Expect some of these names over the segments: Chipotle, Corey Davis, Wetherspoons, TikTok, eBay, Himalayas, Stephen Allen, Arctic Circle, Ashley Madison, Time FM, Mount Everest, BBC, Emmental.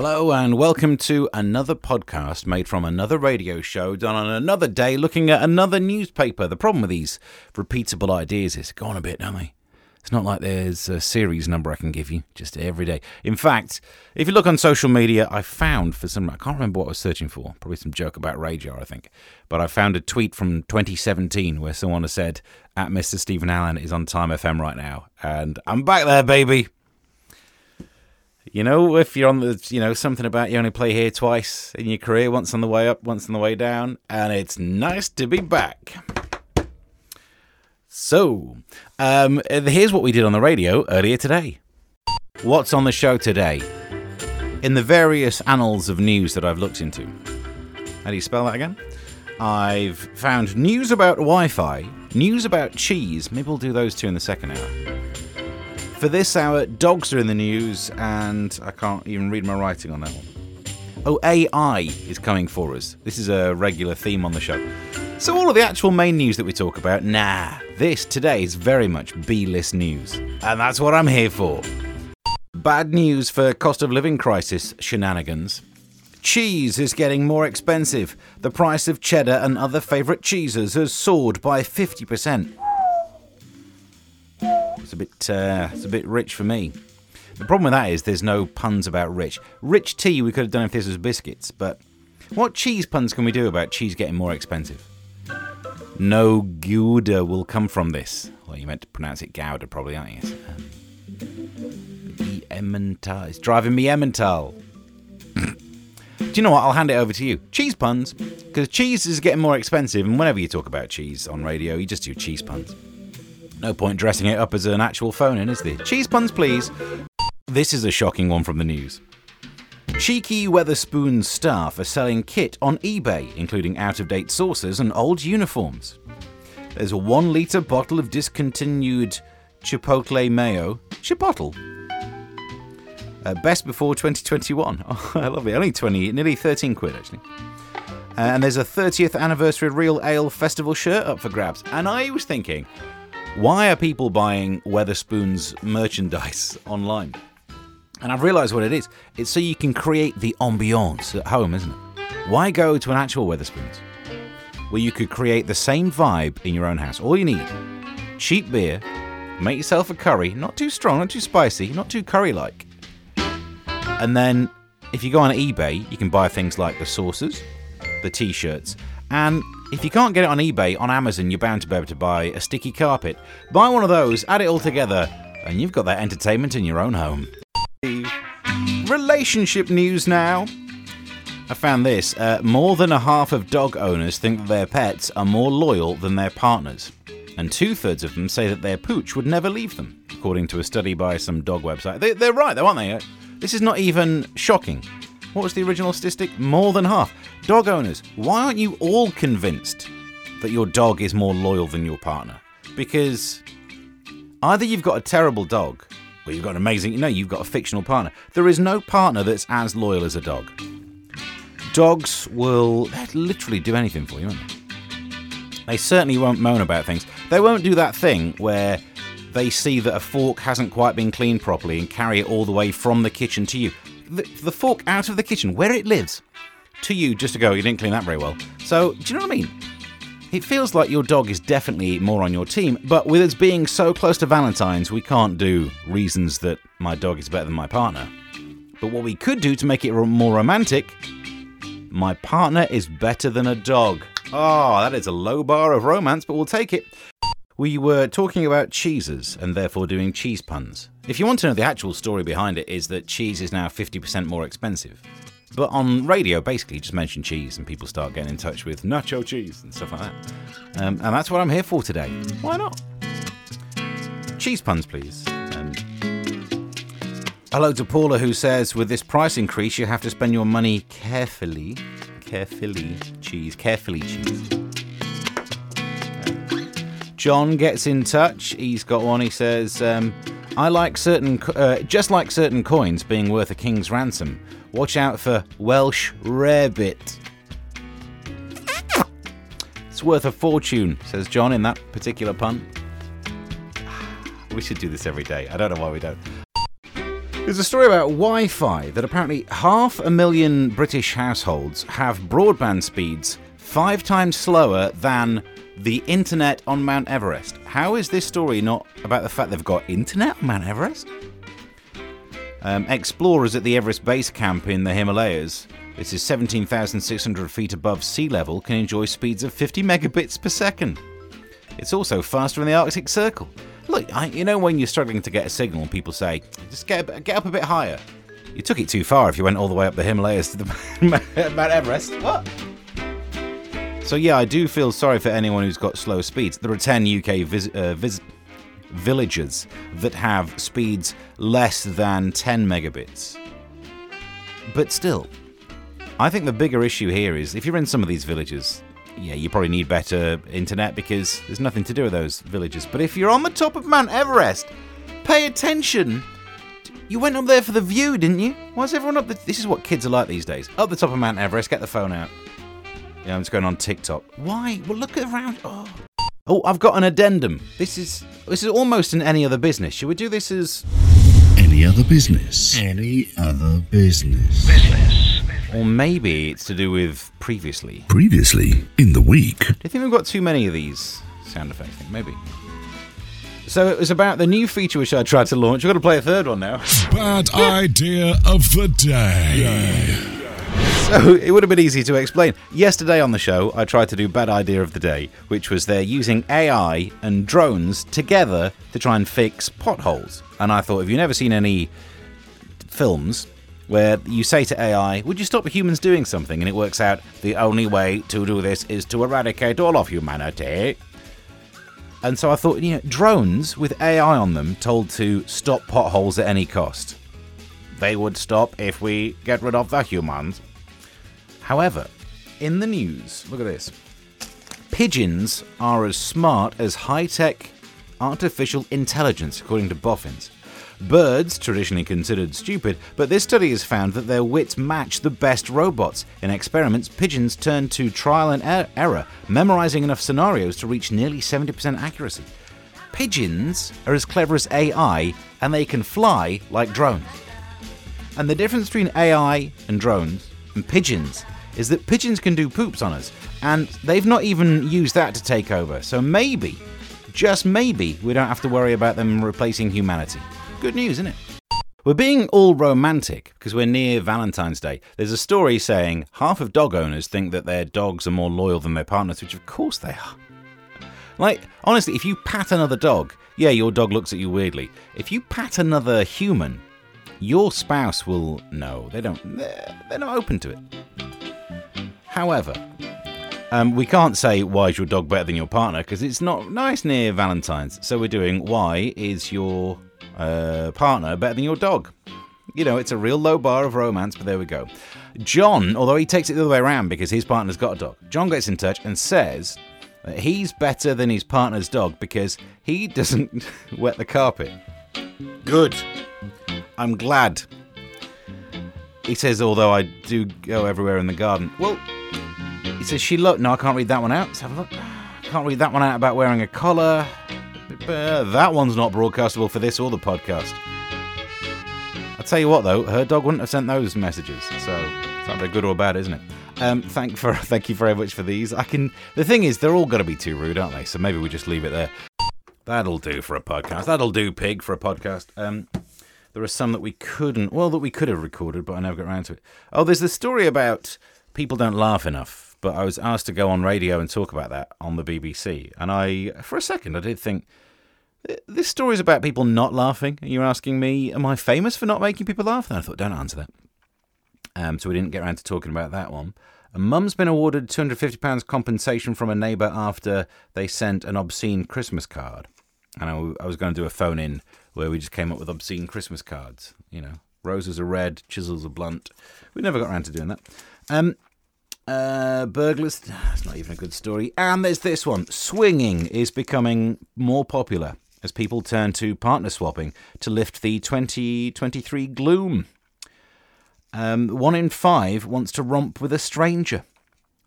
Hello and welcome to another podcast made from another radio show done on another day looking at another newspaper. The problem with these repeatable ideas is they go on a bit, don't they? It's not like there's a series number I can give you, just every day. In fact, if you look on social media, I found I can't remember what I was searching for, probably some joke about Radar, I think, but I found a tweet from 2017 where someone has said, at Mr. Stephen Allen is on Time FM right now, and I'm back there, baby. You know, if you're on the, something about you only play here twice in your career, once on the way up, once on the way down, and it's nice to be back. So, here's what we did on the radio earlier today. What's on the show today? In the various annals of news that I've looked into. How do you spell that again? I've found news about Wi-Fi, news about cheese. Maybe we'll do those two in the second hour. For this hour, dogs are in the news, and I can't even read my writing on that one. Oh, AI is coming for us. This is a regular theme on the show. So all of the actual main news that we talk about, this today is very much B-list news. And that's what I'm here for. Bad news for cost of living crisis shenanigans. Cheese is getting more expensive. The price of cheddar and other favourite cheeses has soared by 50%. It's a bit rich for me. The problem with that is there's no puns about rich. Rich tea we could have done if this was biscuits, but what cheese puns can we do about cheese getting more expensive? No gouda will come from this. Well, you meant to pronounce it gouda, probably, aren't you? Emmental. It's driving me Emmental. Do you know what? I'll hand it over to you. Cheese puns. Because cheese is getting more expensive, and whenever you talk about cheese on radio, you just do cheese puns. No point dressing it up as an actual phone-in, is there? Cheese puns, please. This is a shocking one from the news. Cheeky Wetherspoons staff are selling kit on eBay, including out-of-date saucers and old uniforms. There's a 1-litre bottle of discontinued Chipotle mayo. Chipotle. Best before 2021. Oh, I love it. Only nearly 13 quid, actually. And there's a 30th anniversary Real Ale Festival shirt up for grabs. And I was thinking, why are people buying Wetherspoons merchandise online? And I've realised what it is. It's so you can create the ambiance at home, isn't it? Why go to an actual Wetherspoons where you could create the same vibe in your own house? All you need, cheap beer, make yourself a curry, not too strong, not too spicy, not too curry-like. And then if you go on eBay, you can buy things like the saucers, the T-shirts, and if you can't get it on eBay, on Amazon, you're bound to be able to buy a sticky carpet. Buy one of those, add it all together, and you've got that entertainment in your own home. Relationship news now. I found this. More than a half of dog owners think that their pets are more loyal than their partners, and 2/3 of them say that their pooch would never leave them, according to a study by some dog website. They're right though, aren't they? This is not even shocking. What was the original statistic? More than half. Dog owners, why aren't you all convinced that your dog is more loyal than your partner? Because either you've got a terrible dog, well, you've got an amazing... No, you've got a fictional partner. There is no partner that's as loyal as a dog. Dogs will literally do anything for you, won't they? They certainly won't moan about things. They won't do that thing where they see that a fork hasn't quite been cleaned properly and carry it all the way from the kitchen to you. The fork out of the kitchen, where it lives, to you just to go, you didn't clean that very well. So, do you know what I mean? It feels like your dog is definitely more on your team, but with us being so close to Valentine's, we can't do reasons that my dog is better than my partner. But what we could do to make it more romantic, my partner is better than a dog. Oh, that is a low bar of romance, but we'll take it. We were talking about cheeses and therefore doing cheese puns. If you want to know the actual story behind it, is that cheese is now 50% more expensive. But on radio, basically, just mention cheese and people start getting in touch with nacho cheese and stuff like that. And that's what I'm here for today. Why not? Cheese puns, please. Hello to Paula, who says, with this price increase, you have to spend your money carefully. Carefully, cheese. John gets in touch. He's got one. He says... I like certain coins being worth a king's ransom. Watch out for Welsh rarebit. It's worth a fortune, says John in that particular pun. We should do this every day. I don't know why we don't. There's a story about Wi-Fi that apparently 500,000 British households have broadband speeds 5 times slower than the internet on Mount Everest. How is this story not about the fact they've got internet on Mount Everest? Explorers at the Everest base camp in the Himalayas, this is 17,600 feet above sea level, can enjoy speeds of 50 megabits per second. It's also faster in the Arctic Circle. Look, you know when you're struggling to get a signal and people say, just get up a bit higher. You took it too far if you went all the way up the Himalayas to the Mount Everest. What? So yeah, I do feel sorry for anyone who's got slow speeds. There are 10 UK villages that have speeds less than 10 megabits. But still, I think the bigger issue here is if you're in some of these villages, yeah, you probably need better internet because there's nothing to do with those villages. But if you're on the top of Mount Everest, pay attention. You went up there for the view, didn't you? Why is everyone up there? This is what kids are like these days. Up the top of Mount Everest, get the phone out. Yeah, I'm just going on TikTok. Why? Well, look around. Oh, I've got an addendum. This is almost an any other business. Should we do this as any other business? Any other business. Or maybe it's to do with previously. Previously in the week. Do you think we've got too many of these sound effects? Maybe. So it was about the new feature which I tried to launch. We've got to play a third one now. Bad idea of the day. So it would have been easy to explain. Yesterday on the show, I tried to do Bad Idea of the Day, which was they're using AI and drones together to try and fix potholes. And I thought, have you never seen any films where you say to AI, would you stop humans doing something? And it works out the only way to do this is to eradicate all of humanity. And so I thought, you know, drones with AI on them told to stop potholes at any cost. They would stop if we get rid of the humans. However, in the news, look at this. Pigeons are as smart as high-tech artificial intelligence, according to boffins. Birds, traditionally considered stupid, but this study has found that their wits match the best robots. In experiments, pigeons turn to trial and error, memorizing enough scenarios to reach nearly 70% accuracy. Pigeons are as clever as AI, and they can fly like drones. And the difference between AI and drones and pigeons is that pigeons can do poops on us, and they've not even used that to take over. So maybe, just maybe, we don't have to worry about them replacing humanity. Good news, isn't it? We're being all romantic because we're near Valentine's Day. There's a story saying half of dog owners think that their dogs are more loyal than their partners, which of course they are. Like, honestly, if you pat another dog, yeah, your dog looks at you weirdly. If you pat another human, your spouse will know. They're not open to it. However, we can't say why is your dog better than your partner because it's not nice near Valentine's. So we're doing why is your partner better than your dog? You know, it's a real low bar of romance, but there we go. John, although he takes it the other way around because his partner's got a dog, John gets in touch and says that he's better than his partner's dog because he doesn't wet the carpet. Good. I'm glad. He says, although I do go everywhere in the garden. Well, he says, she looked. No, I can't read that one out. Let's have a look. Can't read that one out about wearing a collar. That one's not broadcastable for this or the podcast. I'll tell you what, though. Her dog wouldn't have sent those messages. So it's either good or bad, isn't it? Thank you very much for these. The thing is, they're all going to be too rude, aren't they? So maybe we just leave it there. That'll do for a podcast. That'll do, pig, for a podcast. There are some that we could have recorded, but I never got around to it. Oh, there's the story about people don't laugh enough, but I was asked to go on radio and talk about that on the BBC. And for a second, I did think, this story is about people not laughing. You're asking me, am I famous for not making people laugh? And I thought, don't answer that. So we didn't get around to talking about that one. A mum's been awarded £250 compensation from a neighbour after they sent an obscene Christmas card. And I was going to do a phone-in where we just came up with obscene Christmas cards. You know, roses are red, chisels are blunt. We never got around to doing that. Burglars, that's not even a good story. And there's this one. Swinging is becoming more popular as people turn to partner swapping to lift the 2023 gloom. 1 in 5 wants to romp with a stranger.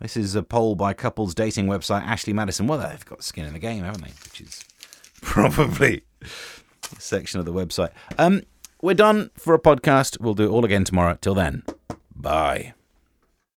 This is a poll by couples dating website Ashley Madison. Well, they've got skin in the game, haven't they? Which is probably section of the website. We're done for a podcast. We'll do it all again tomorrow. Till then, bye.